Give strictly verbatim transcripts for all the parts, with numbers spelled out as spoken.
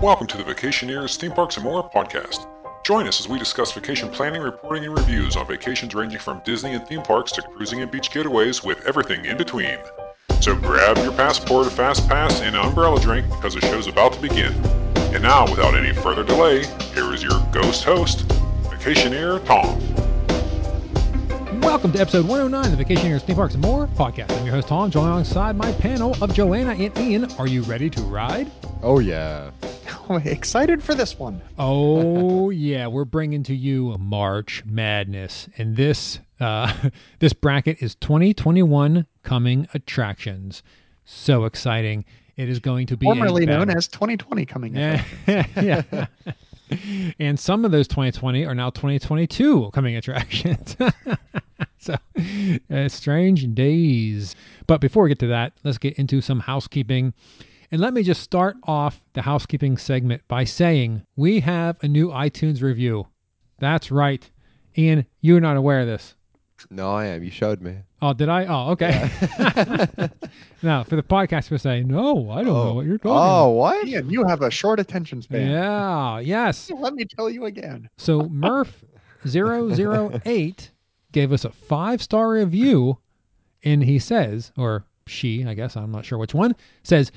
Welcome to the Vacationeers, Theme Parks and More podcast. Join us as we discuss vacation planning, reporting, and reviews on vacations ranging from Disney and theme parks to cruising and beach getaways with everything in between. So grab your passport, a fast pass, and an umbrella drink because the show's about to begin. And now, without any further delay, here is your ghost host, Vacationeer Tom. Welcome to episode one oh nine of the Vacationeers, Theme Parks, and More podcast. I'm your host, Tom, joined alongside my panel of Joanna and Ian. Are you ready to ride? Oh, yeah. Excited for this one. Oh, yeah. We're bringing to you March Madness. And this, uh, this bracket is twenty twenty-one Coming Attractions. So exciting. It is going to be formerly known as twenty twenty Coming Attractions. Yeah. And some of those twenty twenty are now twenty twenty-two Coming Attractions. So, uh, strange days. But before we get to that, let's get into some housekeeping. And let me just start off the housekeeping segment by saying we have a new iTunes review. That's right. Ian, you're not aware of this. No, I am. You showed me. Oh, did I? Oh, okay. Yeah. Now, for the podcast, we'll say, no, I don't oh. know what you're talking about. Oh, what? Ian, you have a short attention span. Yeah, yes. Let me tell you again. So Murph zero zero eight gave us a five-star review, and he says, or she, I guess, I'm not sure which one, says,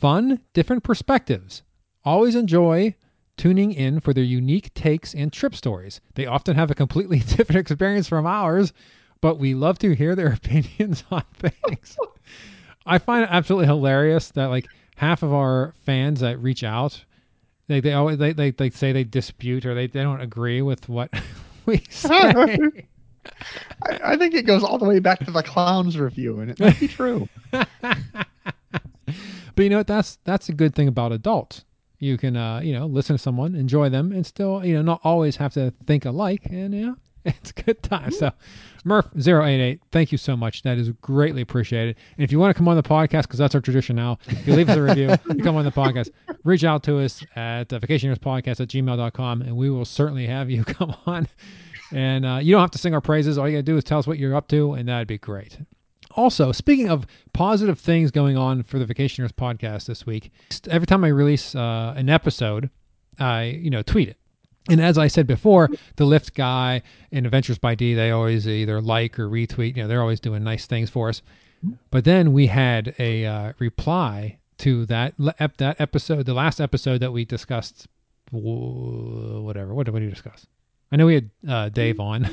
fun, different perspectives. Always enjoy tuning in for their unique takes and trip stories. They often have a completely different experience from ours, but we love to hear their opinions on things. I find it absolutely hilarious that like half of our fans that reach out, they they always they they, they say they dispute or they, they don't agree with what we say. I, I think it goes all the way back to the clowns review, and it might be true. But you know what? That's that's a good thing about adults. You can uh, you know listen to someone, enjoy them, and still you know not always have to think alike. And you know it's a good time. So Murph zero eight eight, thank you so much. That is greatly appreciated. And if you want to come on the podcast, because that's our tradition now, if you leave us a review, you come on the podcast. Reach out to us at uh, vacationerspodcast at gmail dot com, and we will certainly have you come on. And uh, you don't have to sing our praises. All you gotta do is tell us what you're up to, and that'd be great. Also, speaking of positive things going on for the Vacationers podcast this week, every time I release uh, an episode, I, you know, tweet it. And as I said before, the Lyft guy and Adventures by D, they always either like or retweet. You know, they're always doing nice things for us. But then we had a uh, reply to that ep- that episode, the last episode that we discussed, whatever. What did we discuss? I know we had uh, Dave on.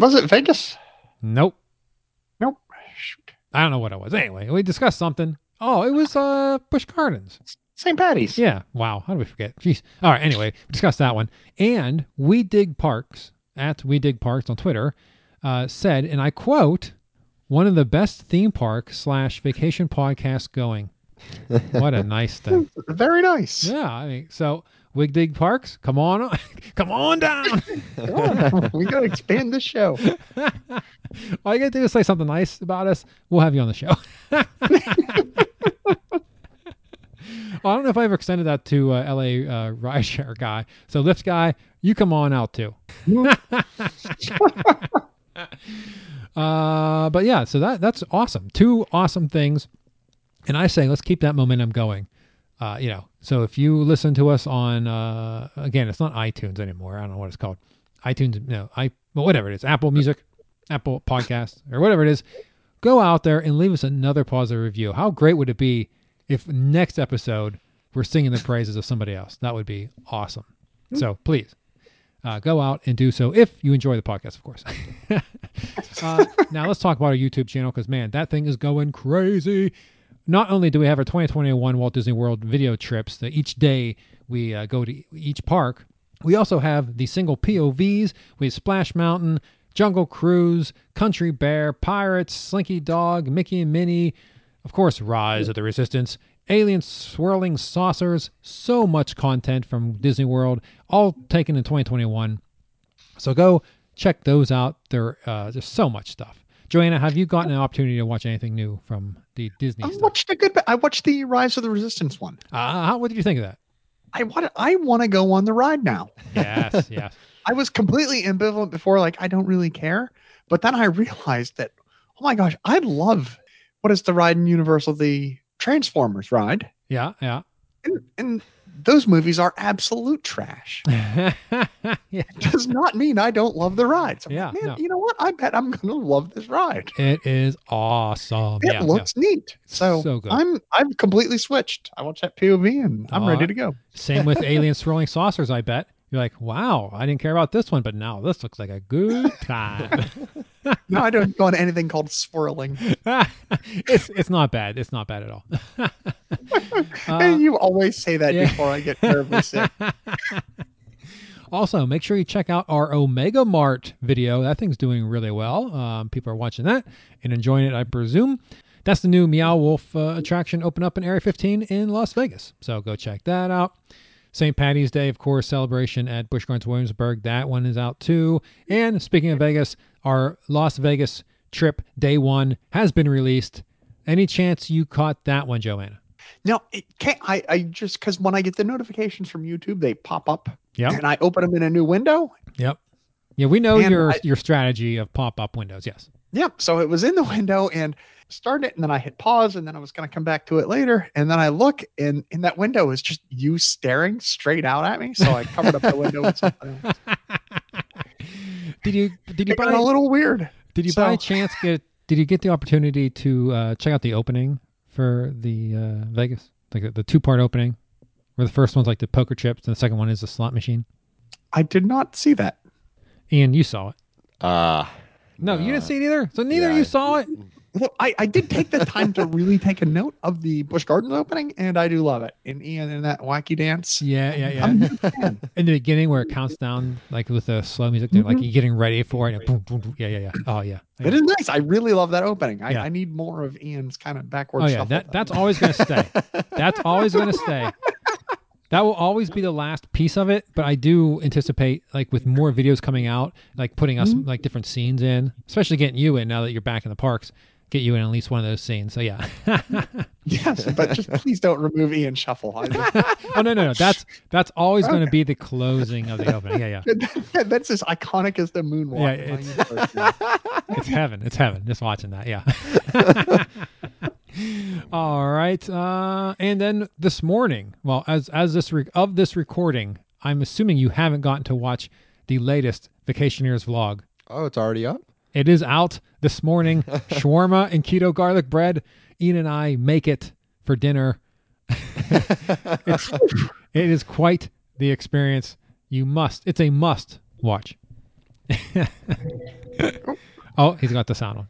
Was it Vegas? Nope. Shoot. I don't know what it was. Anyway, we discussed something. Oh, it was uh, Busch Gardens. Saint Patty's. Yeah. Wow. How did we forget? Jeez. All right. Anyway, we discussed that one. And We Dig Parks, at We Dig Parks on Twitter, uh, said, and I quote, one of the best theme park slash vacation podcasts going. What a nice thing. Very nice. Yeah. I mean, so We Dig Parks, come on, on come on down. on. We got to expand this show. All you got to do is say something nice about us. We'll have you on the show. Well, I don't know if I ever extended that to uh, L A uh, rideshare guy. So Lyft guy, you come on out too. uh, but yeah, so that that's awesome. Two awesome things. And I say, let's keep that momentum going. Uh, you know, so if you listen to us on, uh, again, it's not iTunes anymore. I don't know what it's called. iTunes, no, I, well, whatever it is, Apple Music, Apple Podcasts, or whatever it is, go out there and leave us another positive review. How great would it be if next episode we're singing the praises of somebody else? That would be awesome. So please uh, go out and do so if you enjoy the podcast, of course. uh, now let's talk about our YouTube channel because, man, that thing is going crazy. Not only do we have our twenty twenty-one Walt Disney World video trips that each day we uh, go to each park, we also have the single P O Vs. We have Splash Mountain, Jungle Cruise, Country Bear, Pirates, Slinky Dog, Mickey and Minnie, of course, Rise of the Resistance, Alien Swirling Saucers, so much content from Disney World, all taken in twenty twenty-one. So go check those out. There, uh, there's so much stuff. Joanna, have you gotten an opportunity to watch anything new from the Disney I stuff? Watched a good, I watched the Rise of the Resistance one. Uh, what did you think of that? I want to I want to go on the ride now. Yes, yes. I was completely ambivalent before, like, I don't really care. But then I realized that, oh my gosh, I love, what is the ride in Universal? The Transformers ride. Yeah, yeah. And, and those movies are absolute trash. Yeah. It does not mean I don't love the rides. I'm yeah, like, man, no. You know what? I bet I'm going to love this ride. It is awesome. It yeah, looks yeah. neat. So, so good. I'm I'm completely switched. I watch that P O V and I'm uh, ready to go. Same with Alien Swirling Saucers, I bet. You're like, wow, I didn't care about this one, but now this looks like a good time. No, I don't go on anything called swirling. it's it's not bad. It's not bad at all. And uh, you always say that yeah. before I get terribly sick. Also, make sure you check out our Omega Mart video. That thing's doing really well. Um, people are watching that and enjoying it, I presume. That's the new Meow Wolf uh, attraction open up in Area fifteen in Las Vegas. So go check that out. Saint Patty's Day, of course, celebration at Busch Gardens Williamsburg. That one is out too. And speaking of Vegas, our Las Vegas trip day one has been released. Any chance you caught that one, Joanna? No, it can't. I, I just, because when I get the notifications from YouTube, they pop up. Yeah. And I open them in a new window. Yep. Yeah, we know your I, your strategy of pop-up windows. Yes. Yep. So it was in the window and started it, and then I hit pause, and then I was going to come back to it later. And then I look, and in that window is just you staring straight out at me. So I covered up the window with something else. Did you, did you it buy got a little weird? Did you so, by chance get, did you get the opportunity to uh, check out the opening for the uh, Vegas, like the, the two part opening where the first one's like the poker chips and the second one is the slot machine? I did not see that. Ian, you saw it. Uh, no, uh, you didn't see it either. So neither yeah, of you saw it. Well, I, I did take the time to really take a note of the Busch Gardens opening, and I do love it. And Ian in that wacky dance. Yeah, yeah, yeah. In the beginning where it counts down, like with the slow music, mm-hmm. like you're getting ready for it. And boom, boom, boom. Yeah, yeah, yeah. Oh, yeah. yeah. It is nice. I really love that opening. I, yeah. I need more of Ian's kind of backwards. Oh, yeah. That, that's always going to stay. That's always going to stay. That will always be the last piece of it, but I do anticipate, like with more videos coming out, like putting us mm-hmm. like different scenes in, especially getting you in now that you're back in the parks. Get you in at least one of those scenes. So yeah. Yes, but just please don't remove Ian Shuffle. Oh no, no, no. That's that's always okay. going to be the closing of the opening. Yeah, yeah. That's as iconic as the moonwalk. Yeah, it's, it's heaven. It's heaven. Just watching that. Yeah. All right. Uh, and then this morning, well, as as this re- of this recording, I'm assuming you haven't gotten to watch the latest Vacationeers vlog. Oh, it's already up. It is out this morning. Shawarma and keto garlic bread. Ian and I make it for dinner. it's, it is quite the experience. You must. It's a must watch. Oh, he's got the sound on.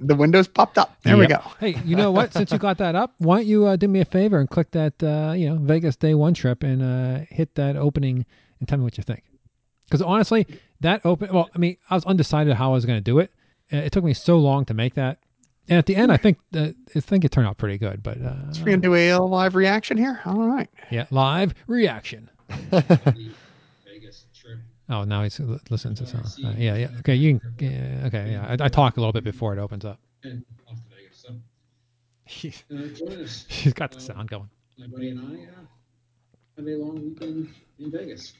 The window's popped up. There yep. we go. Hey, you know what? Since you got that up, why don't you uh, do me a favor and click that uh, you know, Vegas day one trip and uh, hit that opening and tell me what you think. Because honestly, that open, well, I mean, I was undecided how I was going to do it. It took me so long to make that. And at the end, I think uh, I think it turned out pretty good. But uh, so we're going to do a live reaction here? All right. Yeah, live reaction. Vegas trip. Oh, now he's listening to sound. Uh, yeah, yeah. Okay, you can, yeah, okay, yeah. I, I talk a little bit before it opens up. And off to Vegas, so. He's got the sound going. My buddy and I uh, have a long weekend in Vegas.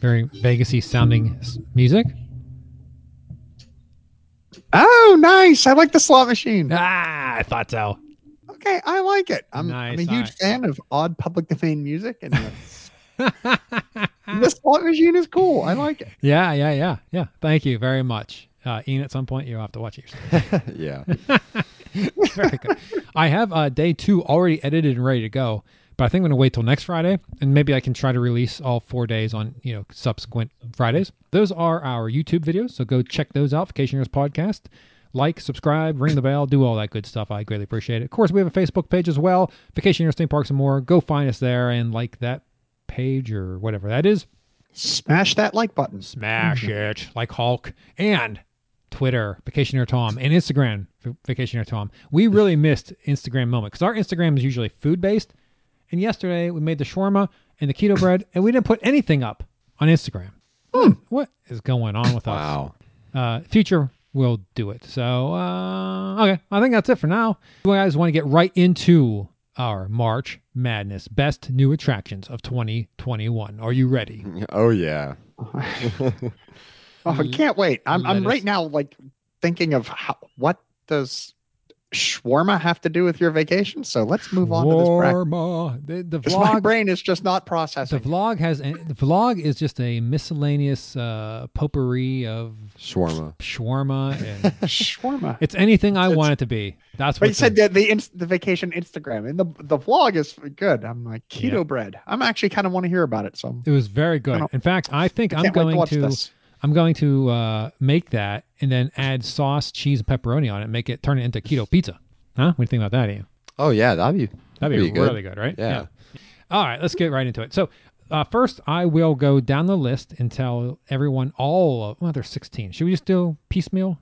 Very Vegas-y sounding music. Oh, nice. I like the slot machine. Ah, I thought so. Okay, I like it. I'm, nice, I'm a huge right. fan of odd public domain music. And the, the slot machine is cool. I like it. Yeah, yeah, yeah. yeah. Thank you very much. Uh, Ian, at some point, you'll have to watch it yourself. Yeah. Very good. I have uh, day two already edited and ready to go, but I think I'm going to wait till next Friday, and maybe I can try to release all four days on you know subsequent Fridays. Those are our YouTube videos, so go check those out. Vacationers Podcast. Like, subscribe, ring the bell, do all that good stuff. I greatly appreciate it. Of course, we have a Facebook page as well, Vacationers, Theme Parks, and More. Go find us there and like that page or whatever that is. Smash that like button. Smash it like Hulk. And Twitter, Vacationer Tom, and Instagram, Vacationer Tom. We really missed Instagram moment because our Instagram is usually food-based. And yesterday we made the shawarma and the keto bread, and we didn't put anything up on Instagram. Mm. What is going on with wow. us? Uh, future will do it. So, uh, okay. I think that's it for now. You guys want to get right into our March Madness Best New Attractions of twenty twenty-one. Are you ready? Oh, yeah. Oh, I can't wait. I'm Let I'm right us. now like thinking of how, what does shawarma have to do with your vacation? So let's move on Warma. to this. The, the vlog, my brain is just not processing. The vlog has the vlog is just a miscellaneous uh, potpourri of shawarma, shawarma, and shawarma. It's anything I it's, want it to be. That's what but you said. The the, inst, the vacation Instagram and the the vlog is good. I'm like keto yeah. bread. I'm actually kind of want to hear about it. So I'm, it was very good. In fact, I think I I'm going to. to this. I'm going to uh, make that and then add sauce, cheese, and pepperoni on it. Make it turn it into keto pizza. Huh? What do you think about that, Ian? Oh yeah, that'd be that'd be really good, good right? Yeah. yeah. All right, let's get right into it. So uh, first, I will go down the list and tell everyone all of. Well, there's sixteen. Should we just do piecemeal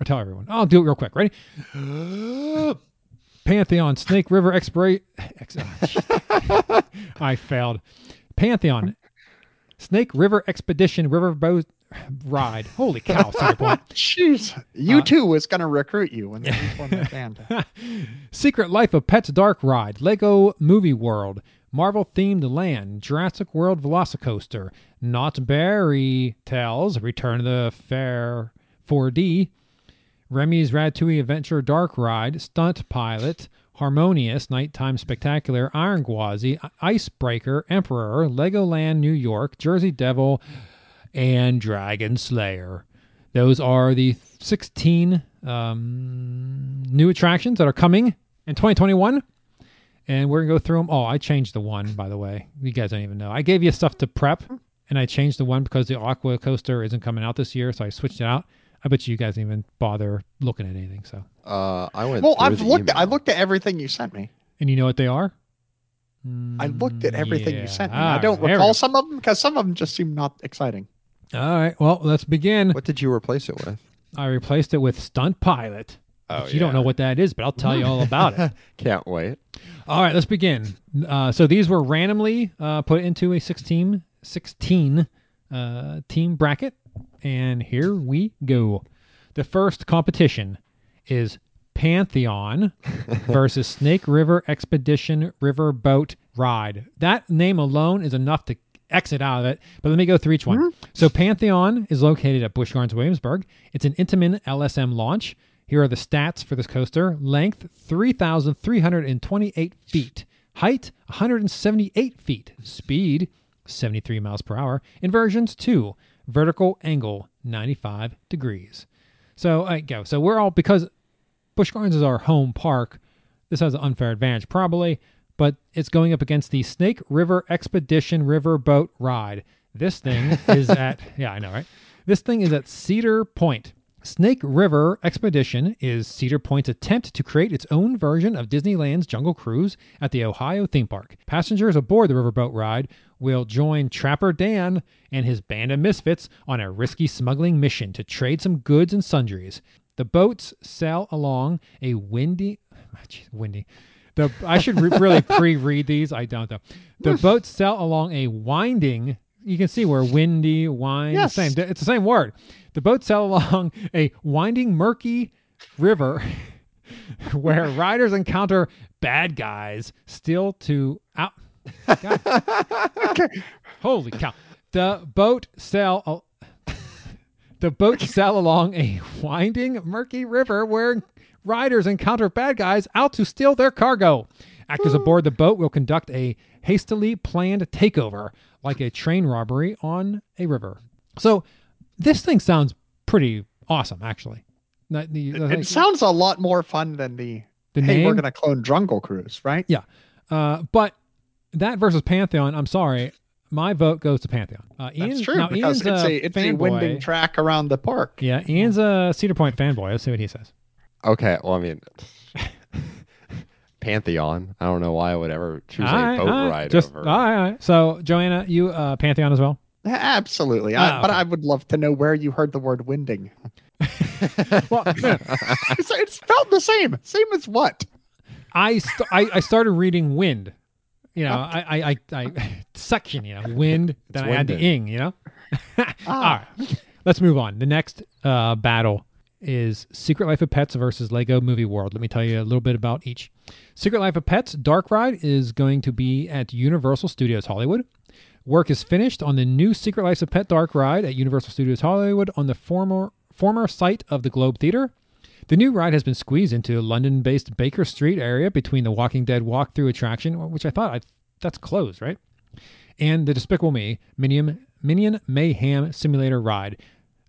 or tell everyone? I'll do it real quick. Ready? Pantheon, Snake River Expedition. I failed. Pantheon, Snake River Expedition, Riverboat Ride. Holy cow, Cedar Point. Jeez. You uh, too was going to recruit you when they formed that band. Secret Life of Pets Dark Ride, Lego Movie World, Marvel Themed Land, Jurassic World Velocicoaster, Knott's Berry Tales, Return to the Fair four D, Remy's Ratatouille Adventure Dark Ride, Stunt Pilot, Harmonious, Nighttime Spectacular, Iron Gwazi, Icebreaker, Emperor, Legoland New York, Jersey Devil, and Dragon Slayer. Those are the sixteen um, new attractions that are coming in twenty twenty-one. And we're going to go through them. Oh, I changed the one, by the way. You guys don't even know. I gave you stuff to prep, and I changed the one because the Aqua Coaster isn't coming out this year, so I switched it out. I bet you guys didn't even bother looking at anything. So uh, I went. Well, I've looked. At, I looked at everything you sent me. And you know what they are? Mm, I looked at everything yeah. you sent me. All I don't right, recall some of them because some of them just seem not exciting. All right. Well, let's begin. What did you replace it with? I replaced it with Stunt Pilot. Oh, you yeah. don't know what that is, but I'll tell you all about it. Can't wait. All right, let's begin. Uh, so these were randomly uh, put into a sixteen, sixteen uh, team bracket. And here we go. The first competition is Pantheon versus Snake River Expedition Riverboat Ride. That name alone is enough to exit out of it, but let me go through each one. Mm-hmm. So Pantheon is located at Busch Gardens, Williamsburg. It's an Intamin L S M launch. Here are the stats for this coaster. Length, three thousand three hundred twenty-eight feet. Height, one hundred seventy-eight feet. Speed, seventy-three miles per hour. Inversions, two. Vertical angle, ninety-five degrees. So I go. So we're all, because Busch Gardens is our home park, this has an unfair advantage probably, but it's going up against the Snake River Expedition Riverboat Ride. This thing is at, yeah, I know, right? This thing is at Cedar Point. Snake River Expedition is Cedar Point's attempt to create its own version of Disneyland's Jungle Cruise at the Ohio theme park. Passengers aboard the riverboat ride will join Trapper Dan and his band of misfits on a risky smuggling mission to trade some goods and sundries. The boats sail along a windy... Oh, geez, windy. The, I should re- really pre-read these. I don't, though. The boats sail along a winding... You can see where windy, wine, yes. same. It's the same word. The boats sail along a winding, murky river where riders encounter bad guys still to out. Okay. Holy cow. The boat sail al- The boat sail along a winding, murky river where riders encounter bad guys out to steal their cargo. Actors aboard the boat will conduct a hastily planned takeover, like a train robbery on a river. So this thing sounds pretty awesome, actually. It, it sounds a lot more fun than the, the hey, name? We're going to clone Jungle Cruise, right? Yeah. Uh, but that versus Pantheon, I'm sorry, my vote goes to Pantheon. Uh, That's true, now, because Ian's it's a, a, it's a winding track around the park. Yeah, Ian's a Cedar Point fanboy. Let's see what he says. Okay, well, I mean... Pantheon. I don't know why I would ever choose right, a boat right, ride just, over. All right, all right. So, Joanna, you uh, Pantheon as well? Absolutely. I, oh, but okay. I would love to know where you heard the word winding. Well, it's, it's felt the same. Same as what? I st- I, I started reading wind. You know, I, I, I, I section, you know, wind. Then I add the ing, you know? ah. All right. Let's move on. The next uh, battle is Secret Life of Pets versus Lego Movie World. Let me tell you a little bit about each. Secret Life of Pets Dark Ride is going to be at Universal Studios Hollywood. Work is finished on the new Secret Life of Pet Dark Ride at Universal Studios Hollywood on the former former site of the Globe Theater. The new ride has been squeezed into a London-based Baker Street area between the Walking Dead walk-through attraction, which I thought I, that's closed, right? And the Despicable Me Minion, Minion Mayhem Simulator ride.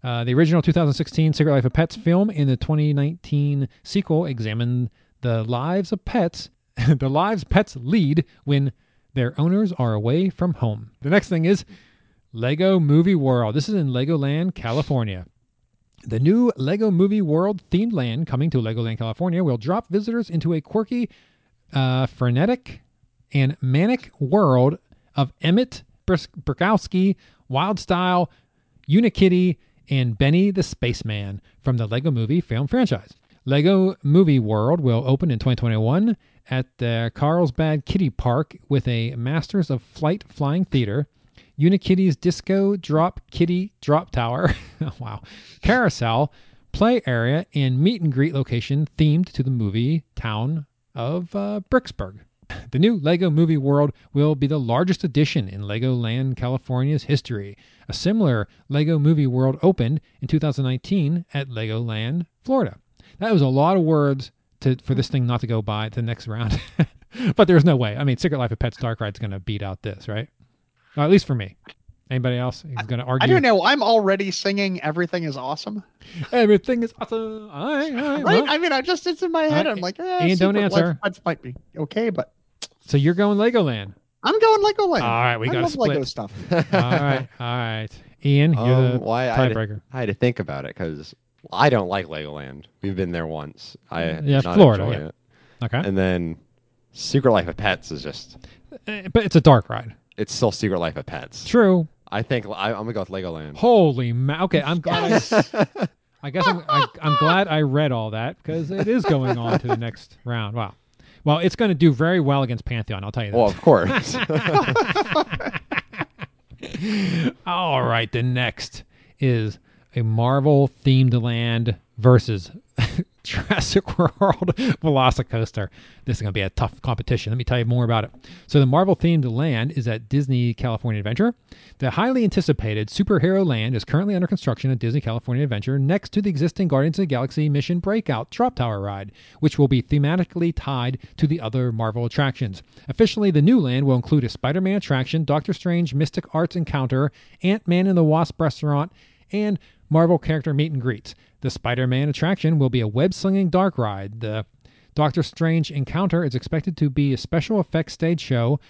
Uh, the original two thousand sixteen Secret Life of Pets film and the twenty nineteen sequel examined the lives of pets, the lives pets lead when their owners are away from home. The next thing is Lego Movie World. This is in Legoland, California. The new Lego Movie World themed land coming to Legoland, California will drop visitors into a quirky, uh, frenetic, and manic world of Emmett Brickowski, Wildstyle, Unikitty, and Benny the Spaceman from the Lego Movie film franchise. Lego Movie World will open in twenty twenty-one at the Carlsbad Kitty Park with a Masters of Flight Flying Theater, Unikitty's Disco Drop Kitty Drop Tower, wow, Carousel, Play Area, and Meet and Greet location themed to the movie town of uh, Bricksburg. The new Lego Movie World will be the largest addition in Legoland, California's history. A similar Lego Movie World opened in two thousand nineteen at Legoland, Florida. That was a lot of words to, for this thing not to go by to the next round. But there's no way. I mean, Secret Life of Pets Dark Ride's going to beat out this, right? Well, at least for me. Anybody else is going to argue? I don't know. I'm already singing Everything is Awesome. Everything is awesome. All right, all right, right? Well, I mean, I just, it's in my head. Right. I'm like, eh, and don't answer. Life, might be okay, but. So you're going Legoland. I'm going Legoland. All right, we got to split. Lego stuff. all right, all right. Ian, you're um, the well, tiebreaker. I, I had to think about it because I don't like Legoland. We've been there once. I yeah, not Florida. Yeah. It. Okay. And then Secret Life of Pets is just. But it's a dark ride. It's still Secret Life of Pets. True. I think I, I'm gonna go with Legoland. Holy ma- Okay, I'm glad. Yes. I, I guess I'm, I, I'm glad I read all that because it is going on to the next round. Wow. Well, it's going to do very well against Pantheon, I'll tell you that. Well, of course. All right, the next is a Marvel-themed land versus Jurassic World Velocicoaster. This is going to be a tough competition. Let me tell you more about it. So the Marvel-themed land is at Disney California Adventure. The highly anticipated superhero land is currently under construction at Disney California Adventure next to the existing Guardians of the Galaxy Mission Breakout Drop Tower ride, which will be thematically tied to the other Marvel attractions. Officially, the new land will include a Spider-Man attraction, Doctor Strange Mystic Arts Encounter, Ant-Man and the Wasp Restaurant, and Marvel character meet and greets. The Spider-Man attraction will be a web-slinging dark ride. The Doctor Strange encounter is expected to be a special effects stage show.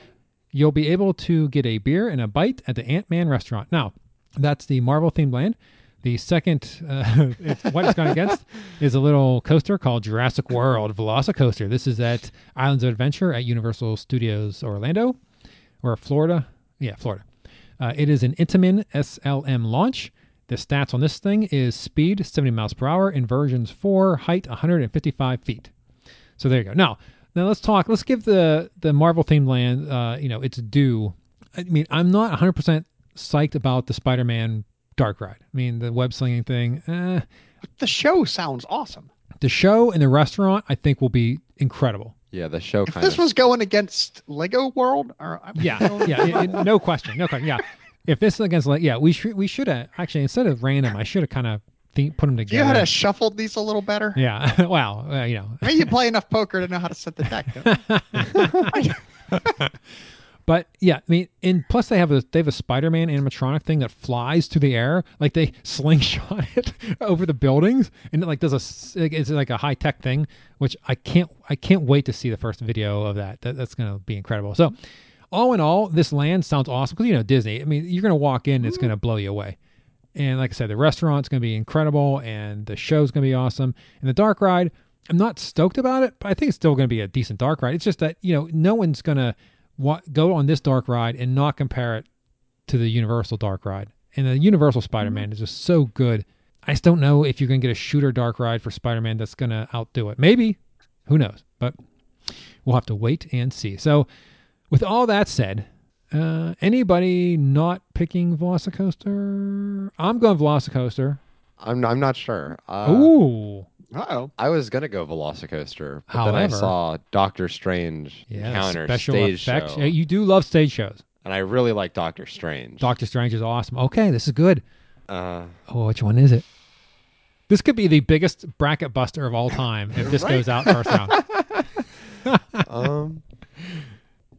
You'll be able to get a beer and a bite at the Ant-Man restaurant. Now, that's the Marvel-themed land. The second, uh, it's, what it's gone against, is a little coaster called Jurassic World Velocicoaster. This is at Islands of Adventure at Universal Studios Orlando, or Florida. Yeah, Florida. Uh, it is an Intamin S L M launch. The stats on this thing is speed, seventy miles per hour, inversions four, height, one hundred fifty-five feet. So there you go. Now, now let's talk, let's give the, the Marvel themed land, uh, you know, its due. I mean, I'm not one hundred percent psyched about the Spider-Man dark ride. I mean, the web slinging thing. Eh. The show sounds awesome. The show and the restaurant, I think, will be incredible. Yeah, the show kind of. If this was going against Lego World, or I'm yeah, yeah, it, it, no question, no question, yeah. If this is against, like, yeah, we should we should have actually, instead of random, I should have kind of th- put them together. You had to shuffled these a little better. Yeah, well, uh, you know. I mean, you play enough poker to know how to set the deck. But yeah, I mean, and plus they have a they have a Spider-Man animatronic thing that flies through the air, like they slingshot it over the buildings, and it like does a it's like a high tech thing, which I can't I can't wait to see the first video of that. that that's gonna be incredible. So. All in all, this land sounds awesome because, you know, Disney, I mean, you're going to walk in, it's going to blow you away. And like I said, the restaurant's going to be incredible and the show's going to be awesome. And the dark ride, I'm not stoked about it, but I think it's still going to be a decent dark ride. It's just that, you know, no one's going to wa- go on this dark ride and not compare it to the Universal dark ride. And the Universal Spider-Man mm-hmm. is just so good. I just don't know if you're going to get a shooter dark ride for Spider-Man that's going to outdo it. Maybe, who knows, but we'll have to wait and see. So, with all that said, uh, anybody not picking Velocicoaster? I'm going Velocicoaster. I'm I'm not sure. Uh, Ooh. Uh-oh. I was going to go Velocicoaster, but However, then I saw Doctor Strange yeah, counter stage effects. show. You do love stage shows. And I really like Doctor Strange. Doctor Strange is awesome. Okay, this is good. Uh, oh, which one is it? This could be the biggest bracket buster of all time if this right? goes out first round. um,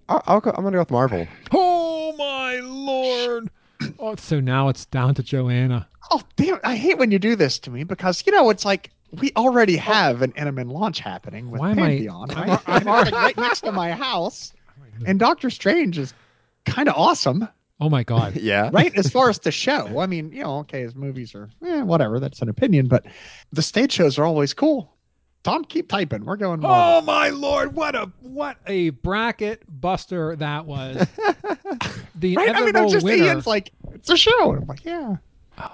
I'll, I'll go, I'm going to go with Marvel. Oh, my Lord. Oh, so now it's down to Joanna. Oh, damn. I hate when you do this to me because, you know, it's like we already have an Intamin launch happening with Why Pantheon. I, right? I'm already right next to my house. And Doctor Strange is kind of awesome. Oh, my God. Yeah. Right? As far as the show. I mean, you know, okay, his movies are, eh, whatever. That's an opinion. But the stage shows are always cool. Tom, keep typing. We're going. Marvel. Oh, my Lord. What a what a bracket buster that was. The right? I mean, I'm just winner. Ian's like, it's a show. And I'm like, yeah. Oh,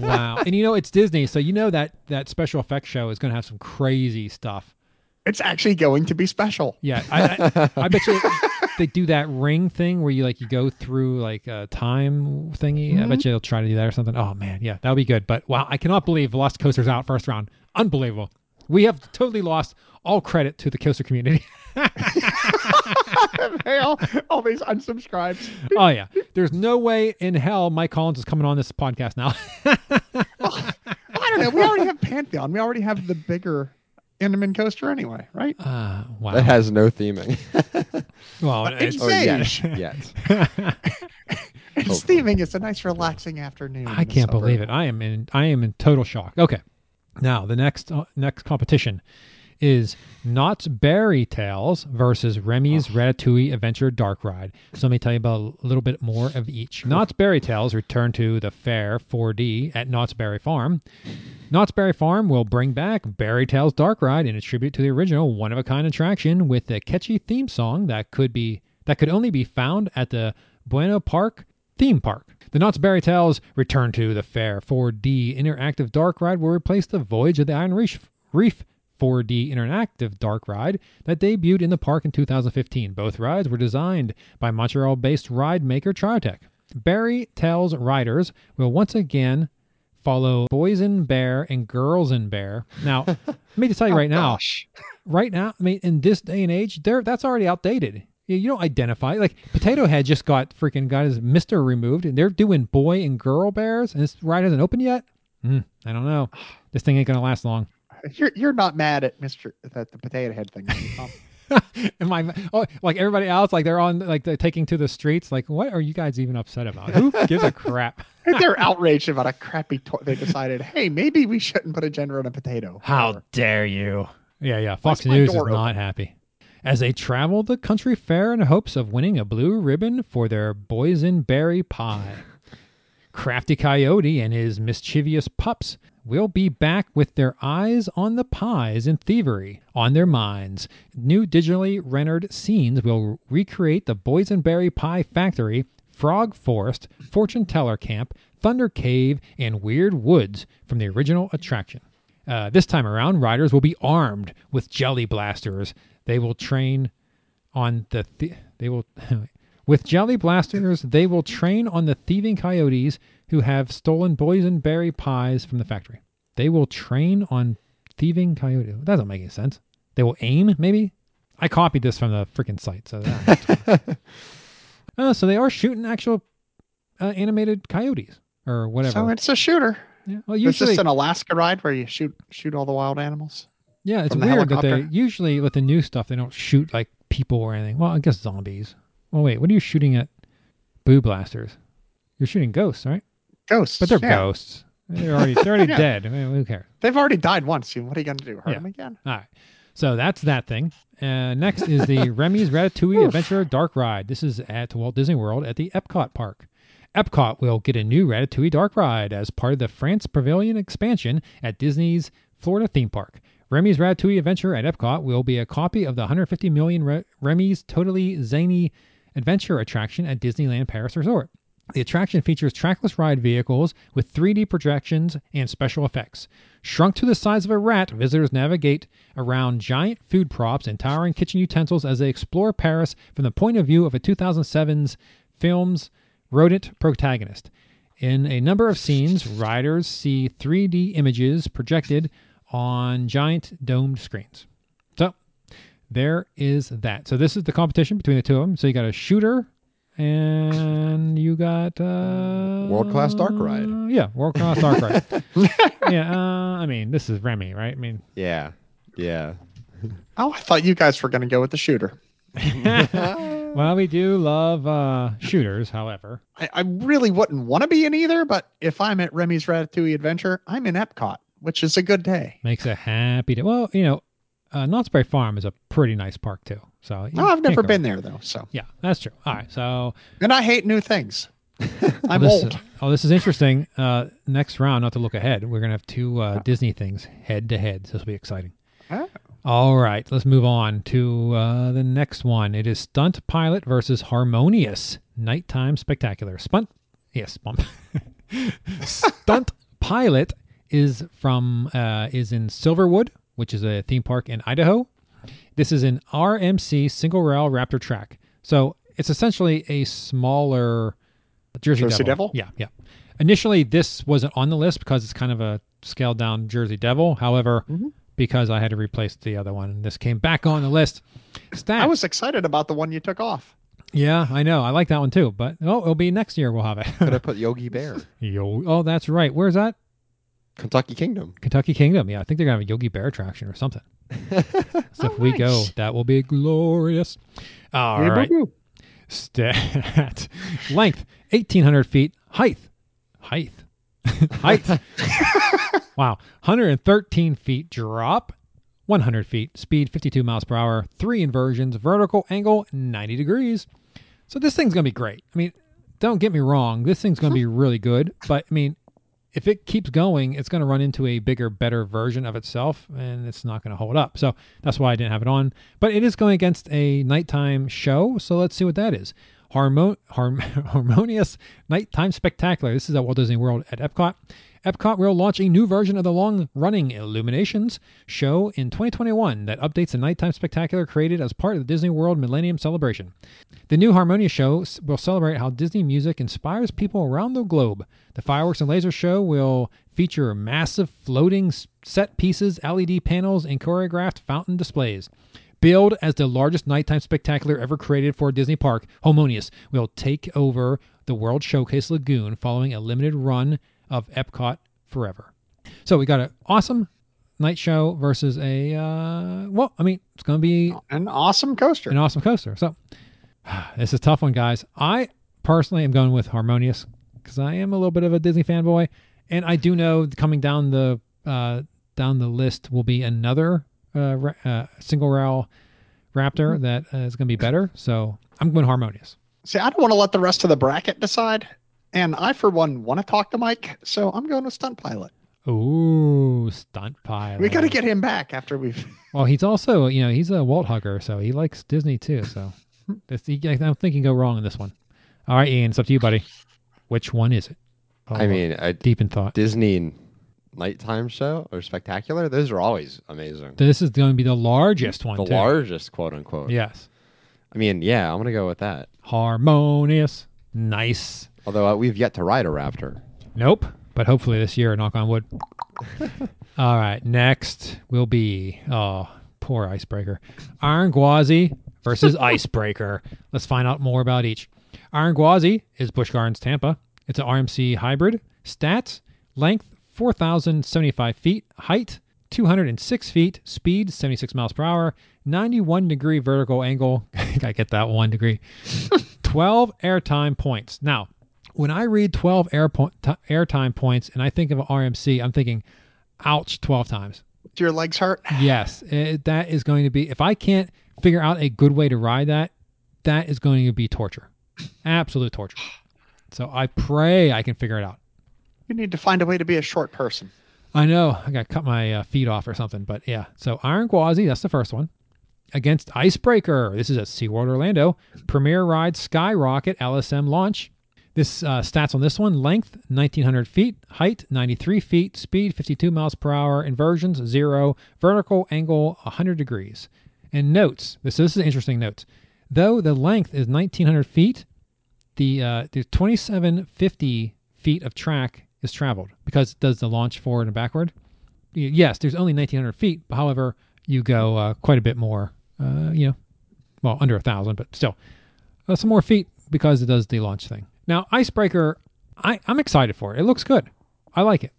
wow. And, you know, it's Disney. So, you know, that that special effects show is going to have some crazy stuff. It's actually going to be special. Yeah. I, I, I bet you they do that ring thing where you like you go through like a time thingy. Mm-hmm. I bet you they'll try to do that or something. Oh, man. Yeah, that would be good. But wow, I cannot believe Velocicoaster's out first round. Unbelievable. We have totally lost all credit to the coaster community. They all, all these unsubscribes. Oh, yeah. There's no way in hell Mike Collins is coming on this podcast now. Well, I don't know. We already have Pantheon. We already have the bigger Intamin coaster anyway, right? Uh, wow. That has no theming. Well, it's oh, yes. yes. It's theming. It's a nice relaxing afternoon. I can't summer. believe it. I am in I am in total shock. Okay. Now, the next uh, next competition is Knott's Berry Tales versus Remy's oh. Ratatouille Adventure Dark Ride. So let me tell you about a little bit more of each. Knott's Berry Tales return to the fair four D at Knott's Berry Farm. Knott's Berry Farm will bring back Berry Tales Dark Ride in a tribute to the original one-of-a-kind attraction with a catchy theme song that could be that could only be found at the Bueno Park theme park. The Knott's Berry Tales return to the fair four D interactive dark ride will replace the Voyage of the Iron Reef, Reef four D interactive dark ride that debuted in the park in two thousand fifteen. Both rides were designed by Montreal-based ride maker Triotech. Berry Tales riders will once again follow Boys in Bear and Girls in Bear. Now, let me just tell you right oh, now, gosh. right now, I mean, in this day and age, there that's already outdated. You don't identify. Like, Potato Head just got freaking got his Mister removed, and they're doing boy and girl bears, and this ride hasn't opened yet? Mm, I don't know. This thing ain't going to last long. You're you're not mad at Mister that the Potato Head thing. Am I? Oh, like everybody else, like they're on, like they're taking to the streets. Like, what are you guys even upset about? Who gives a crap? They're outraged about a crappy toy. They decided, hey, maybe we shouldn't put a gender on a potato. How or, dare you? Yeah, yeah. Fox News is not happy. As they travel the country fair in hopes of winning a blue ribbon for their boysenberry pie. Crafty Coyote and his mischievous pups will be back with their eyes on the pies and thievery on their minds. New digitally rendered scenes will recreate the boysenberry pie factory, frog forest, fortune teller camp, thunder cave, and weird woods from the original attraction. Uh, this time around, riders will be armed with jelly blasters. They will train on the th- they will with jelly blasters. They will train on the thieving coyotes who have stolen boysenberry pies from the factory. They will train on thieving coyotes. That doesn't make any sense. They will aim, maybe. I copied this from the freaking site. So, that uh, so they are shooting actual uh, animated coyotes or whatever. So it's a shooter. Yeah. Well, usually it's just an Alaska ride where you shoot shoot all the wild animals. Yeah, it's weird that they usually with the new stuff they don't shoot like people or anything. Well, I guess zombies. Well, wait, what are you shooting at? Boo blasters. You're shooting ghosts, right? Ghosts, but they're yeah. ghosts. They're already they're already yeah. dead. I mean, who cares? They've already died once. What are you going to do? Hurt yeah. them again? All right. So that's that thing. Uh, next is the Remy's Ratatouille Adventure Dark Ride. This is at Walt Disney World at the Epcot Park. Epcot will get a new Ratatouille Dark Ride as part of the France Pavilion expansion at Disney's Florida theme park. Remy's Ratatouille Adventure at Epcot will be a copy of the one hundred fifty million dollars Re- Remy's Totally Zany Adventure attraction at Disneyland Paris Resort. The attraction features trackless ride vehicles with three D projections and special effects. Shrunk to the size of a rat, visitors navigate around giant food props and towering kitchen utensils as they explore Paris from the point of view of a two thousand seven's film's rodent protagonist. In a number of scenes, riders see three D images projected on giant domed screens. So there is that. So this is the competition between the two of them. So you got a shooter And you got uh, World Class Dark Ride. Yeah, World Class Dark Ride. yeah, uh, I mean, this is Remy, right? I mean, yeah, yeah. Oh, I thought you guys were going to go with the shooter. Well, we do love uh, shooters, however. I, I really wouldn't want to be in either, but if I'm at Remy's Ratatouille Adventure, I'm in Epcot, which is a good day. Makes a happy day. Well, you know, uh, Knott's Berry Farm is a pretty nice park, too. So no, I've never been there, though. So yeah, that's true. All right. So and I hate new things. I'm well, old. Is, oh, this is interesting. Uh, next round, not to look ahead, we're going to have two uh, oh. Disney things head to head. So this will be exciting. Oh. All right. Let's move on to uh, the next one. It is Stunt Pilot versus Harmonious Nighttime Spectacular. Stunt. Yes. Stunt Pilot is from uh, is in Silverwood, which is a theme park in Idaho. This is an R M C single rail Raptor track. So it's essentially a smaller Jersey, Jersey Devil. Devil? Yeah, yeah. Initially, this wasn't on the list because it's kind of a scaled down Jersey Devil. However, mm-hmm. because I had to replace the other one, this came back on the list. Stats. I was excited about the one you took off. Yeah, I know. I like that one too. But oh, it'll be next year we'll have it. Could I put Yogi Bear? Yo- oh, that's right. Where's that? Kentucky Kingdom. Kentucky Kingdom. Yeah, I think they're going to have a Yogi Bear attraction or something. So if oh, we nice. go, that will be glorious. All hey, right. Boo-boo. Stat. Length, eighteen hundred feet. Height. Height. Height. Wow. one hundred thirteen feet drop. one hundred feet. Speed, fifty-two miles per hour. Three inversions. Vertical angle, ninety degrees. So this thing's going to be great. I mean, don't get me wrong. This thing's going to be really good. But, I mean, if it keeps going, it's going to run into a bigger, better version of itself, and it's not going to hold up. So that's why I didn't have it on. But it is going against a nighttime show, so let's see what that is. Harmo- Harm- Harmonious Nighttime Spectacular. This is at Walt Disney World at Epcot. Epcot will launch a new version of the long-running Illuminations show in twenty twenty-one that updates the Nighttime Spectacular created as part of the Disney World Millennium Celebration. The new Harmonious show will celebrate how Disney music inspires people around the globe. The fireworks and laser show will feature massive floating set pieces, L E D panels, and choreographed fountain displays. Billed as the largest nighttime spectacular ever created for a Disney park, Harmonious will take over the World Showcase Lagoon following a limited run of Epcot forever. So we got an awesome night show versus a, uh, well, I mean, it's going to be an awesome coaster. An awesome coaster. So this is a tough one, guys. I personally am going with Harmonious because I am a little bit of a Disney fanboy. And I do know coming down the, uh, down the list will be another uh, ra- uh, single rail Raptor that uh, is going to be better. So I'm going Harmonious. See, I don't want to let the rest of the bracket decide. And I, for one, want to talk to Mike, so I'm going with Stunt Pilot. Ooh, Stunt Pilot. We got to get him back after we've... Well, he's also, you know, he's a Walt hugger, so he likes Disney, too. So he, I don't think he can go wrong in this one. All right, Ian, it's up to you, buddy. Which one is it? Oh, I mean, I, deep in thought. Disney nighttime show or spectacular, those are always amazing. This is going to be the largest one, The too. largest, quote-unquote. Yes. I mean, yeah, I'm going to go with that. Harmonious. Nice. Although uh, we've yet to ride a Raptor. Nope. But hopefully this year, knock on wood. All right. Next will be, oh, poor Icebreaker. Aranguazi versus Icebreaker. Let's find out more about each. Aranguazi is Busch Gardens, Tampa. It's an R M C hybrid. Stats, length, four thousand seventy-five feet. Height, two hundred six feet. Speed, seventy-six miles per hour. ninety-one degree vertical angle. I get that one degree. twelve airtime points. Now, when I read twelve air po- t- airtime points and I think of an R M C, I'm thinking, ouch, twelve times. Do your legs hurt? Yes. It, that is going to be, if I can't figure out a good way to ride that, that is going to be torture. Absolute torture. So I pray I can figure it out. You need to find a way to be a short person. I know. I got to cut my uh, feet off or something. But yeah. So Aranguazi, that's the first one. Against Icebreaker. This is at SeaWorld Orlando. Premier Ride Skyrocket L S M launch. This uh, stats on this one, length, nineteen hundred feet, height, ninety-three feet, speed, fifty-two miles per hour, inversions, zero, vertical angle, one hundred degrees. And notes, this, this is an interesting note. Though the length is nineteen hundred feet, the uh, the twenty-seven fifty feet of track is traveled because it does the launch forward and backward. Yes, there's only nineteen hundred feet. However, you go uh, quite a bit more, uh, you know, well, under one thousand, but still. Uh, some more feet because it does the launch thing. Now, Icebreaker, I, I'm excited for it. It looks good. I like it.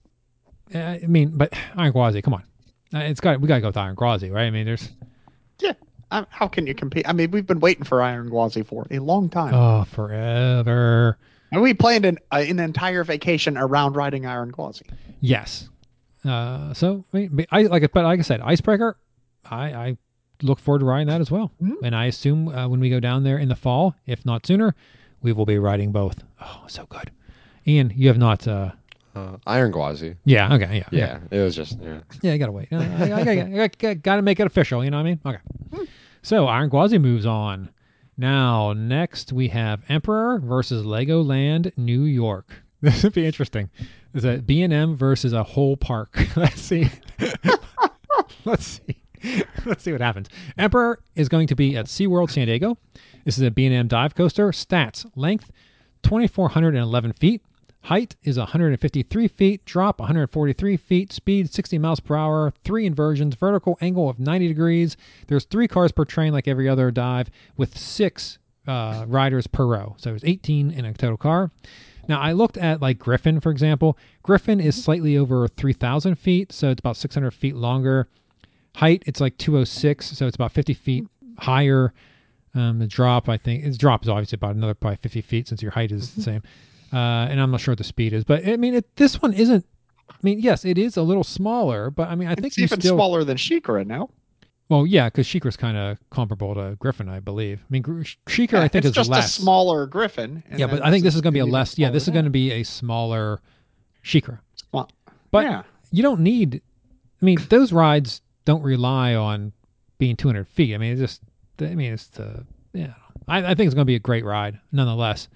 I mean, but Iron Gwazi, come on. It's got, we got to go with Iron Gwazi, right? I mean, there's... Yeah. I, how can you compete? I mean, we've been waiting for Iron Gwazi for a long time. Oh, forever. And we planned an, uh, an entire vacation around riding Iron Gwazi. Yes. Uh, so, I, mean, I like, but like I said, Icebreaker, I, I look forward to riding that as well. Mm-hmm. And I assume uh, when we go down there in the fall, if not sooner, we will be riding both. Oh, so good. Ian, you have not... Uh, Uh, Iron Gwazi. Yeah, okay, yeah, yeah. Yeah, it was just, yeah. Yeah, you gotta wait. I, I, I, I, I gotta make it official, you know what I mean? Okay. So, Iron Gwazi moves on. Now, next we have Emperor versus Legoland New York. This would be interesting. Is a B and M versus a whole park. Let's see. Let's see. Let's see what happens. Emperor is going to be at SeaWorld San Diego. This is a B and M dive coaster. Stats, length, two thousand four hundred eleven feet. Height is one hundred fifty-three feet, drop one hundred forty-three feet, speed sixty miles per hour, three inversions, vertical angle of ninety degrees. There's three cars per train like every other dive with six uh, riders per row. So it was eighteen in a total car. Now, I looked at like Griffin, for example. Griffin is slightly over three thousand feet, so it's about six hundred feet longer. Height, it's like two oh six, so it's about fifty feet higher. Um, the drop, I think, its drop is obviously about another probably fifty feet since your height is the same. Uh, and I'm not sure what the speed is, but I mean, it, this one isn't, I mean, yes, it is a little smaller, but I mean, I it's think it's even still, smaller than Shikra now. Well, yeah, because Shikra's kind of comparable to Griffin, I believe. I mean, Shikra, yeah, I think it's is just less. Just a smaller Griffin. And yeah, but I think this is going to be a less, yeah, this is going to be a smaller Shikra. Well, but yeah. You don't need, I mean, those rides don't rely on being two hundred feet. I mean, it's just, I mean, it's the, yeah, I, I think it's going to be a great ride nonetheless.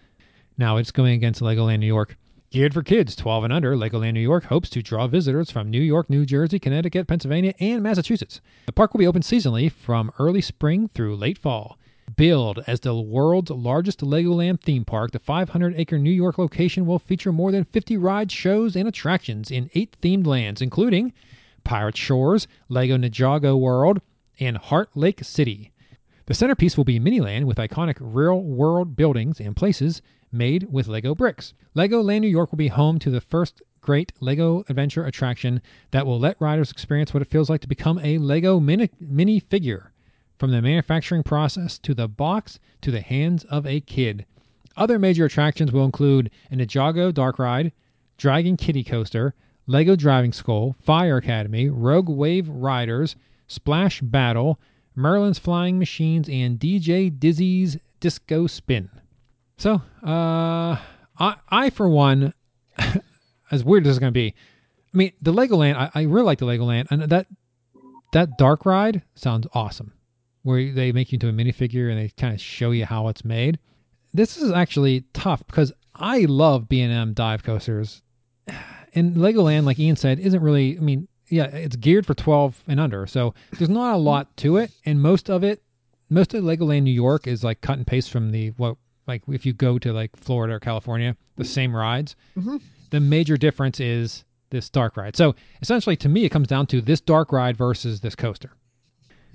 Now it's going against Legoland New York. Geared for kids twelve and under, Legoland New York hopes to draw visitors from New York, New Jersey, Connecticut, Pennsylvania, and Massachusetts. The park will be open seasonally from early spring through late fall. Billed as the world's largest Legoland theme park, the five hundred acre New York location will feature more than fifty rides, shows, and attractions in eight themed lands, including Pirate Shores, Lego Ninjago World, and Heart Lake City. The centerpiece will be Miniland with iconic real-world buildings and places made with Lego bricks. Legoland New York will be home to the first great Lego adventure attraction that will let riders experience what it feels like to become a Lego mini minifigure, from the manufacturing process to the box to the hands of a kid. Other major attractions will include an Ninjago dark ride, Dragon Kitty coaster, Lego driving school, Fire Academy, Rogue Wave Riders, Splash Battle, Merlin's Flying Machines, and D J Dizzy's Disco Spin. So, uh, I, I, for one, as weird as it's going to be, I mean, the Legoland, I, I really like the Legoland. And that that dark ride sounds awesome, where they make you into a minifigure and they kind of show you how it's made. This is actually tough because I love B and M dive coasters. And Legoland, like Ian said, isn't really, I mean, yeah, it's geared for twelve and under. So there's not a lot to it. And most of it, most of Legoland New York is like cut and paste from the, what, like if you go to like Florida or California, the same rides, mm-hmm. The major difference is this dark ride. So essentially to me, it comes down to this dark ride versus this coaster.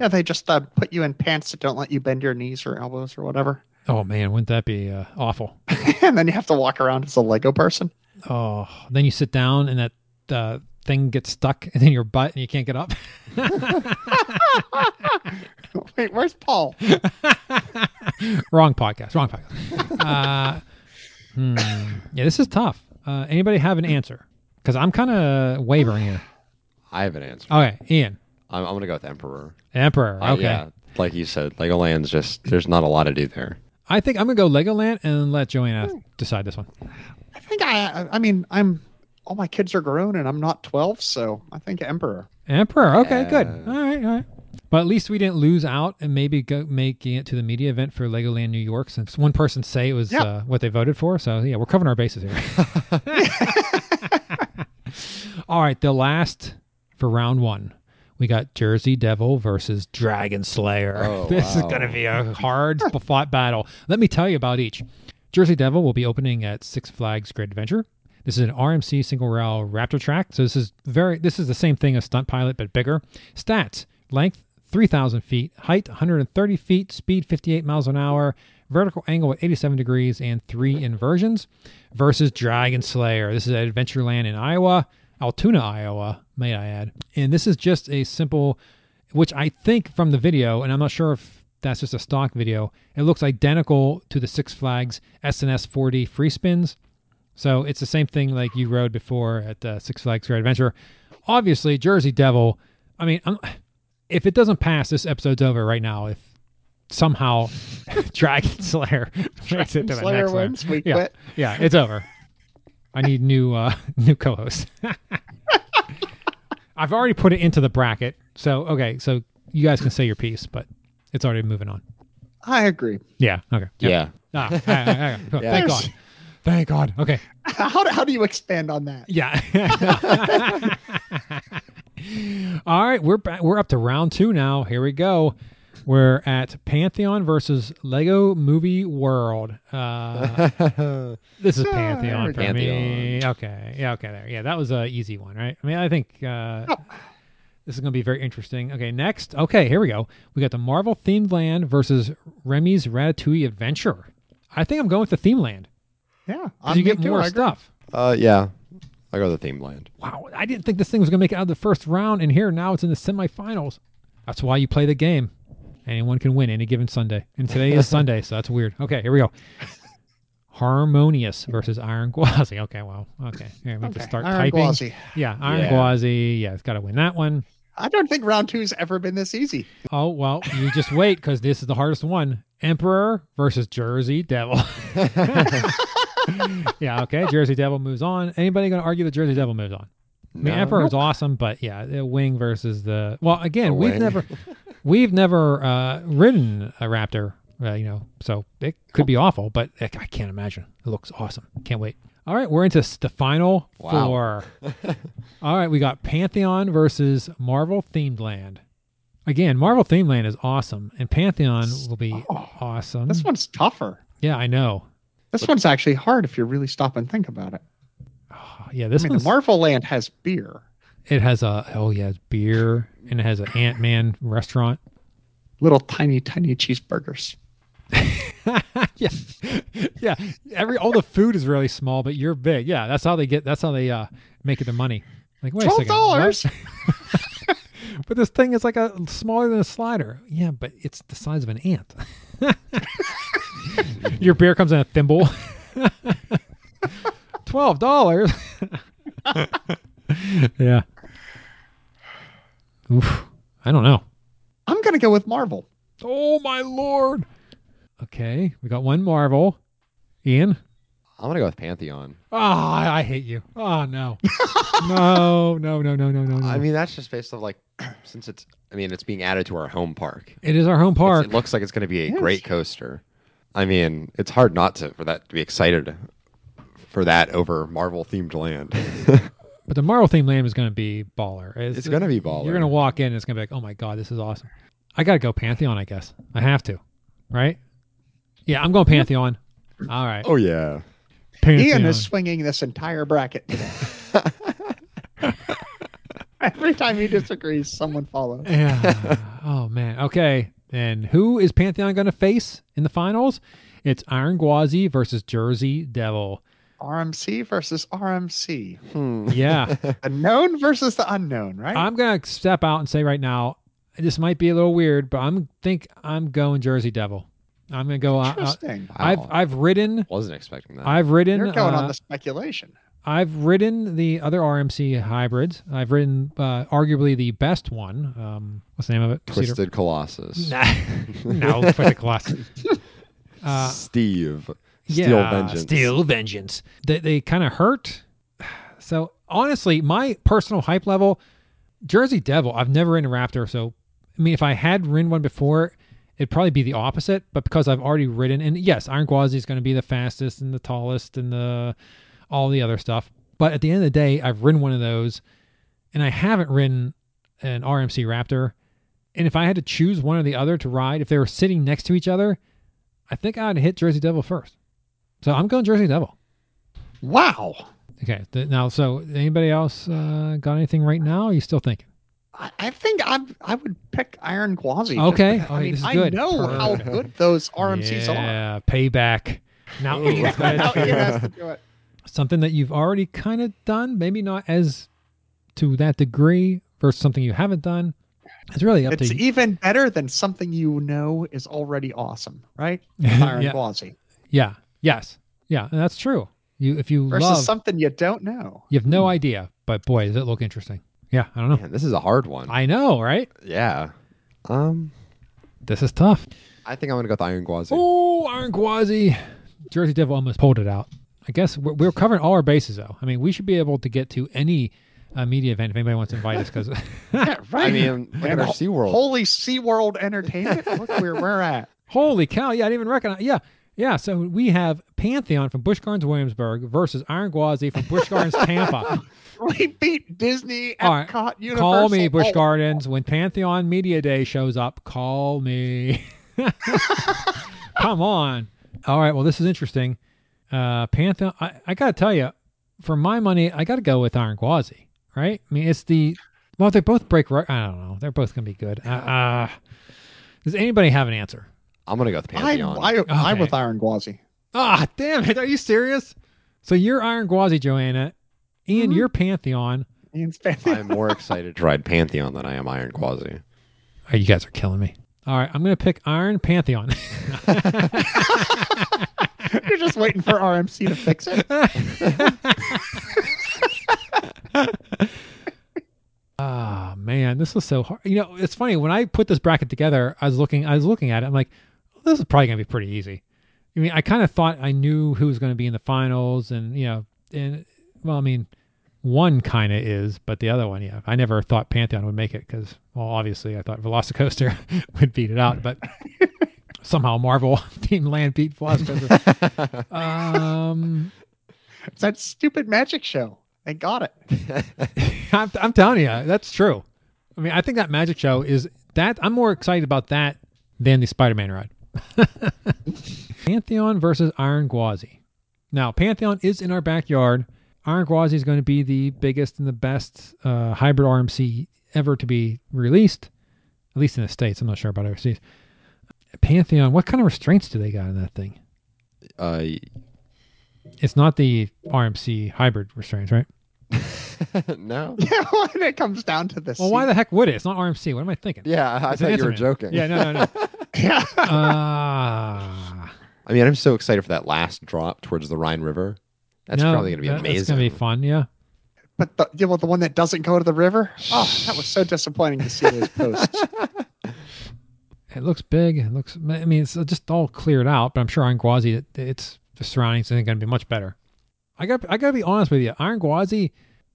Yeah. They just uh, put you in pants that don't let you bend your knees or elbows or whatever. Oh man. Wouldn't that be uh, awful? And then you have to walk around as a Lego person. Oh, then you sit down and that uh, thing gets stuck in your butt and you can't get up. Wait, where's Paul? Wrong podcast. Wrong podcast. Uh, hmm. Yeah, this is tough. Uh, anybody have an answer? Because I'm kind of wavering here. I have an answer. Okay, Ian. I'm, I'm going to go with Emperor. Emperor, okay. Uh, yeah, like you said, Legoland's just, there's not a lot to do there. I think I'm going to go Legoland and let Joanna hmm. decide this one. I think I, I mean, I'm, all my kids are grown and I'm not twelve, so I think Emperor. Emperor, okay, yeah. Good. All right, all right. But at least we didn't lose out and maybe go making it to the media event for Legoland New York, since one person say it was yep. uh, what they voted for. So, yeah, we're covering our bases here. All right, the last for round one, we got Jersey Devil versus Dragon Slayer. Oh, this wow. is going to be a hard fought battle. Let me tell you about each. Jersey Devil will be opening at Six Flags Great Adventure. This is an R M C single rail Raptor track. So this is very this is the same thing as Stunt Pilot, but bigger. Stats, length, three thousand feet, height one hundred thirty feet, speed fifty-eight miles an hour, vertical angle at eighty-seven degrees, and three inversions, versus Dragon Slayer. This is at Adventureland in Iowa, Altoona, Iowa, may I add. And this is just a simple, which I think from the video, and I'm not sure if that's just a stock video, it looks identical to the Six Flags S and S four D free spins. So it's the same thing like you rode before at uh, Six Flags Great Adventure. Obviously, Jersey Devil, I mean, I'm, if it doesn't pass, this episode's over right now. If somehow Dragon Slayer makes it to the next one, we yeah, quit. Yeah, it's over. I need new uh, new co-hosts. I've already put it into the bracket. So, okay, so you guys can say your piece, but it's already moving on. I agree. Yeah, okay. Yeah. yeah. Ah, I, I, I, cool. yeah. Thank God. Thank God. Okay. How do, how do you expand on that? Yeah. All right, we're back. We're up to round two now. Here we go. We're at Pantheon versus Lego Movie World. Uh, this is Pantheon for Pantheon. me. Okay. Yeah. Okay. There. Yeah. That was an easy one, right? I mean, I think uh, oh. this is going to be very interesting. Okay. Next. Okay. Here we go. We got the Marvel Themed Land versus Remy's Ratatouille Adventure. I think I'm going with the Theme Land. Yeah. You get too, more I stuff. Uh, yeah. I go to the Theme Land. Wow. I didn't think this thing was going to make it out of the first round, and here now it's in the semifinals. That's why you play the game. Anyone can win any given Sunday. And today is Sunday, so that's weird. Okay, here we go. Harmonious versus Iron Gwazi. Okay, well, okay. Here, we okay. have to start Iron typing. Gwazi. Yeah, Iron yeah. Gwazi. Yeah, it's got to win that one. I don't think round two's ever been this easy. Oh, well, you just wait, because this is the hardest one. Emperor versus Jersey Devil. Yeah, okay. Jersey Devil moves on. Anybody going to argue that Jersey Devil moves on? I mean, no, Emperor nope. is awesome, but yeah, the wing versus the... Well, again, the we've wing. never... We've never uh, ridden a Raptor, uh, you know, so it could be awful, but I can't imagine. It looks awesome. Can't wait. All right, we're into the final wow. four. All right, we got Pantheon versus Marvel Themed Land. Again, Marvel Themed Land is awesome, and Pantheon will be oh, awesome. This one's tougher. Yeah, I know. This but, one's actually hard if you really stop and think about it. Oh, yeah, this I mean, Marvel Land has beer. It has a, oh yeah, it's beer, and it has an Ant-Man restaurant. Little tiny, tiny cheeseburgers. yeah. Yeah. Every, all the food is really small, but you're big. Yeah. That's how they get, that's how they uh, make it their money. Like, wait twelve dollars. A second. But this thing is like a smaller than a slider. Yeah, but it's the size of an ant. Your beer comes in a thimble. twelve dollars. Yeah. Oof. I don't know. I'm going to go with Marvel. Oh, my Lord. Okay. We got one Marvel. Ian? I'm going to go with Pantheon. Oh, I, I hate you. Oh, no. no, no, no, no, no, no, no. I mean, that's just based on like, since it's, I mean, it's being added to our home park. It is our home park. It's, it looks like it's going to be a yes. great coaster. I mean, it's hard not to, for that to be excited for that over Marvel Themed Land. But the Marvel Themed Land is going to be baller. It's, it's going to be baller. You're going to walk in and it's going to be like, oh my God, this is awesome. I got to go Pantheon, I guess. I have to, right? Yeah, I'm going Pantheon. All right. Oh, yeah. Pantheon. Ian is swinging this entire bracket. Every time he disagrees, someone follows. Yeah. Oh, man. Okay. And who is Pantheon going to face in the finals? It's Iron Gwazi versus Jersey Devil. R M C versus R M C. Hmm. Yeah. The known versus the unknown, right? I'm going to step out and say right now, this might be a little weird, but I'm think I'm going Jersey Devil. I'm going to go. Interesting. Uh, I've, wow. I've ridden. Wasn't expecting that. I've ridden. You're going uh, on the speculation. I've ridden the other R M C hybrids. I've ridden uh, arguably the best one. Um, what's the name of it? Twisted Cedar? Colossus. Nah. No, Twisted Colossus. Uh, Steve. Steel yeah, vengeance. Steel vengeance. They, they kind of hurt. So honestly, my personal hype level, Jersey Devil, I've never ridden a Raptor. So, I mean, if I had ridden one before, it'd probably be the opposite. But because I've already ridden, and yes, Iron Gwazi is going to be the fastest and the tallest and the all the other stuff. But at the end of the day, I've ridden one of those, and I haven't ridden an R M C Raptor. And if I had to choose one or the other to ride, if they were sitting next to each other, I think I'd hit Jersey Devil first. So I'm going Jersey Devil. Wow. Okay. Now, so anybody else uh, got anything right now? Or are you still thinking? I think I I would pick Iron Gwazi. Okay, oh, I mean, I good. know Perfect. how good those R M Cs yeah, are. Yeah, payback. Now Ian has to do it. Something that you've already kind of done, maybe not as to that degree, versus something you haven't done. It's really up it's to you. It's even better than something you know is already awesome, right? Iron yeah. Gwazi. Yeah. Yes. Yeah, and that's true. You if you versus love, something you don't know, you have no hmm. idea. But boy, does it look interesting. Yeah, I don't know. Man, this is a hard one. I know, right? Yeah. Um, this is tough. I think I'm going to go with Iron Gwazi. Oh, Iron Gwazi. Jersey Devil almost pulled it out. I guess we're, we're covering all our bases, though. I mean, we should be able to get to any uh, media event if anybody wants to invite us. Because yeah, right. I mean, look at our SeaWorld. Holy SeaWorld Entertainment. Look where we're at. Holy cow. Yeah, I didn't even recognize. Yeah. Yeah, so we have Pantheon from Busch Gardens, Williamsburg versus Iron Gwazi from Busch Gardens, Tampa. We beat Disney, Epcot, right. Universal. Call me, Busch Gardens. When Pantheon Media Day shows up, call me. Come on. All right, well, this is interesting. Uh, Pantheon, I, I got to tell you, for my money, I got to go with Iron Gwazi, right? I mean, it's the, well, they both break right. I don't know. They're both going to be good. Uh, uh, does anybody have an answer? I'm going to go with Pantheon. I, I, okay. I'm with Iron Gwazi. Ah, damn it. Are you serious? So you're Iron Gwazi, Joanna. Ian, mm-hmm. you're Pantheon. Ian's Pantheon. I'm more excited to ride Pantheon than I am Iron Gwazi. Oh, you guys are killing me. All right. I'm going to pick Iron Pantheon. You're just waiting for R M C to fix it. Ah, oh, man, this was so hard. You know, it's funny. When I put this bracket together, I was looking, I was looking at it. I'm like, this is probably going to be pretty easy. I mean, I kind of thought I knew who was going to be in the finals and, you know, and well, I mean, one kind of is, but the other one, yeah. I never thought Pantheon would make it because, well, obviously I thought Velocicoaster would beat it out, but somehow Marvel Team Land beat Velocicoaster. um, it's that stupid magic show. They got it. I'm, I'm telling you, that's true. I mean, I think that magic show is that I'm more excited about that than the Spider-Man ride. Pantheon versus Iron Gwazi. Now, Pantheon is in our backyard. Iron Gwazi is going to be the biggest and the best uh, hybrid R M C ever to be released, at least in the States. I'm not sure about overseas. Pantheon, what kind of restraints do they got in that thing? Uh, It's not the R M C hybrid restraints, right? No. Yeah, when it comes down to this. Well, why the heck would it? It's not R M C. What am I thinking? Yeah, I it's thought you were joking. Yeah, no, no, no. Yeah. Uh, I mean, I'm so excited for that last drop towards the Rhine River. That's no, probably going to be that, amazing. It's going to be fun, yeah. But the, you know, the one that doesn't go to the river? Oh, that was so disappointing to see those posts. It looks big. It looks. I mean, it's just all cleared out, but I'm sure on Gwazi, it, it's... the surroundings I think going to be much better. I got I got to be honest with you. Iron Gwazi,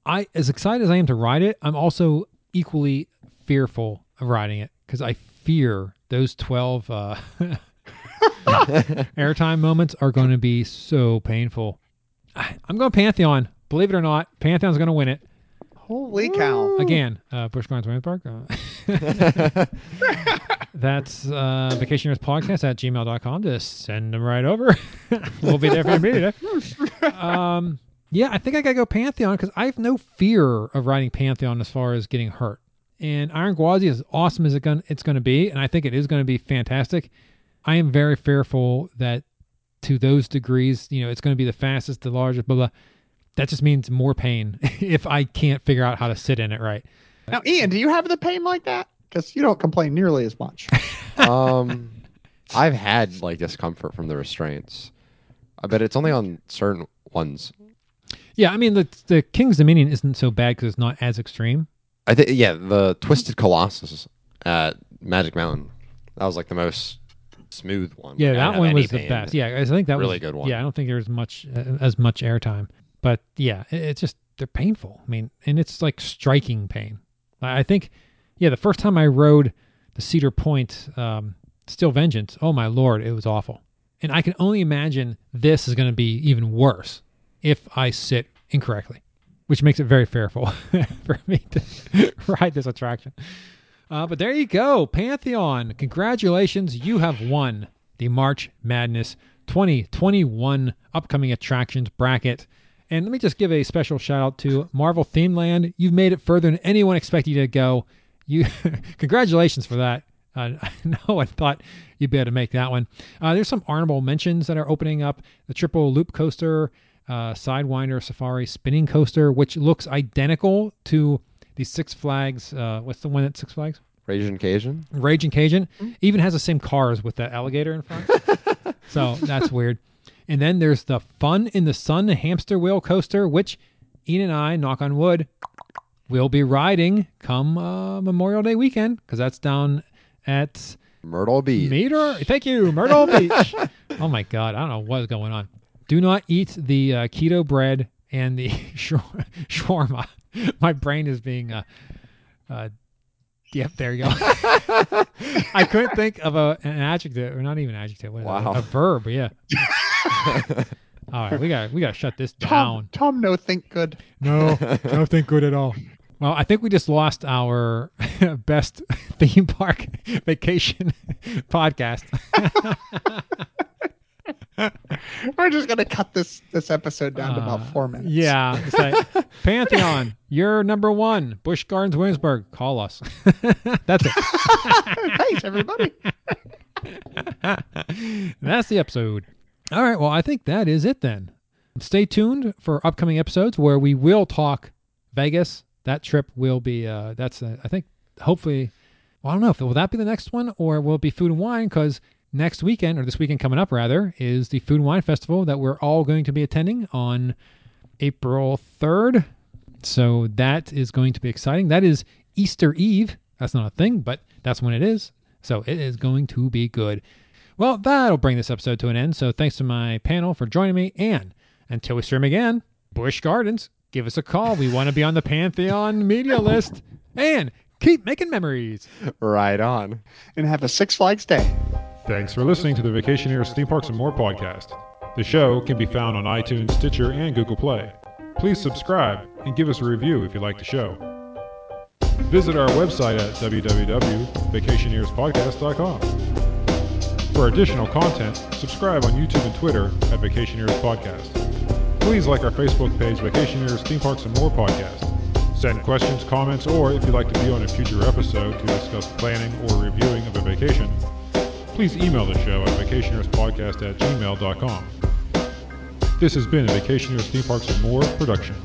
I as excited as I am to ride it, I'm also equally fearful of riding it because I fear those twelve uh, airtime moments are going to be so painful. I, I'm going Pantheon. Believe it or not, Pantheon's going to win it. Holy Woo. cow. Again, uh, Busch Gardens Williams Park. Uh, that's uh, vacationerspodcast at gmail dot com. Just send them right over. We'll be there for your meeting. Um, yeah, I think I got to go Pantheon because I have no fear of riding Pantheon as far as getting hurt. And Iron Gwazi, as awesome as it gun- it's going to be, and I think it is going to be fantastic, I am very fearful that to those degrees, you know, it's going to be the fastest, the largest, blah, blah. That just means more pain if I can't figure out how to sit in it right. Now, Ian, do you have the pain like that? Because you don't complain nearly as much. um, I've had like discomfort from the restraints, but it's only on certain ones. Yeah, I mean the the King's Dominion isn't so bad because it's not as extreme. I think yeah, the Twisted Colossus at Magic Mountain, that was like the most smooth one. Yeah, that one was the best. Yeah, I think that was really good one. Yeah, I don't think there was much uh, as much airtime. But yeah, it's just, they're painful. I mean, and it's like striking pain. I think, yeah, the first time I rode the Cedar Point, um, Still Vengeance, oh my Lord, it was awful. And I can only imagine this is going to be even worse if I sit incorrectly, which makes it very fearful for me to ride this attraction. Uh, but there you go, Pantheon. Congratulations, you have won the March Madness twenty twenty-one upcoming attractions bracket. And let me just give a special shout out to Marvel Theme Land. You've made it further than anyone expected you to go. you congratulations for that. Uh, no one thought you'd be able to make that one. Uh, there's some honorable mentions that are opening up. The triple loop coaster, uh, Sidewinder Safari spinning coaster, which looks identical to the Six Flags. Uh, what's the one at Six Flags? Raging Cajun. Raging Cajun. Mm-hmm. Even has the same cars with that alligator in front. So that's weird. And then there's the Fun in the Sun hamster wheel coaster, which Ian and I, knock on wood, will be riding come uh, Memorial Day weekend, because that's down at Myrtle Beach. Meter. Thank you, Myrtle Beach. Oh my God, I don't know what's going on. Do not eat the uh, keto bread and the shawarma. My brain is being, uh, uh, yep, there you go. I couldn't think of a, an adjective, or not even an adjective, what is wow. a, a verb, yeah. All right, we got we got to shut this Tom, down. Tom, no think good. No, no think good at all. Well, I think we just lost our best theme park vacation podcast. We're just going to cut this this episode down uh, to about four minutes. Yeah. It's like, Pantheon, you're number one. Busch Gardens, Williamsburg, call us. That's it. Thanks, everybody. That's the episode. All right. Well, I think that is it then. Stay tuned for upcoming episodes where we will talk Vegas. That trip will be, uh, that's, uh, I think, hopefully, well, I don't know if will that be the next one or will it be food and wine? Because next weekend, or this weekend coming up rather, is the Food and Wine Festival that we're all going to be attending on April third. So that is going to be exciting. That is Easter Eve. That's not a thing, but that's when it is. So it is going to be good. Well, that'll bring this episode to an end. So thanks to my panel for joining me. And until we stream again, Busch Gardens, give us a call. We want to be on the Pantheon media list. And keep making memories. Right on. And have a Six Flags day. Thanks for listening to the Vacationers, Theme Parks, and More podcast. The show can be found on iTunes, Stitcher, and Google Play. Please subscribe and give us a review if you like the show. Visit our website at w w w dot vacationers podcast dot com. For additional content, subscribe on YouTube and Twitter at Vacationers Podcast. Please like our Facebook page, Vacationers, Theme Parks, and More podcast. Send questions, comments, or if you'd like to be on a future episode to discuss planning or reviewing of a vacation, please email the show at vacationerspodcast at gmail dot com. This has been a Vacationers, Theme Parks, and More production.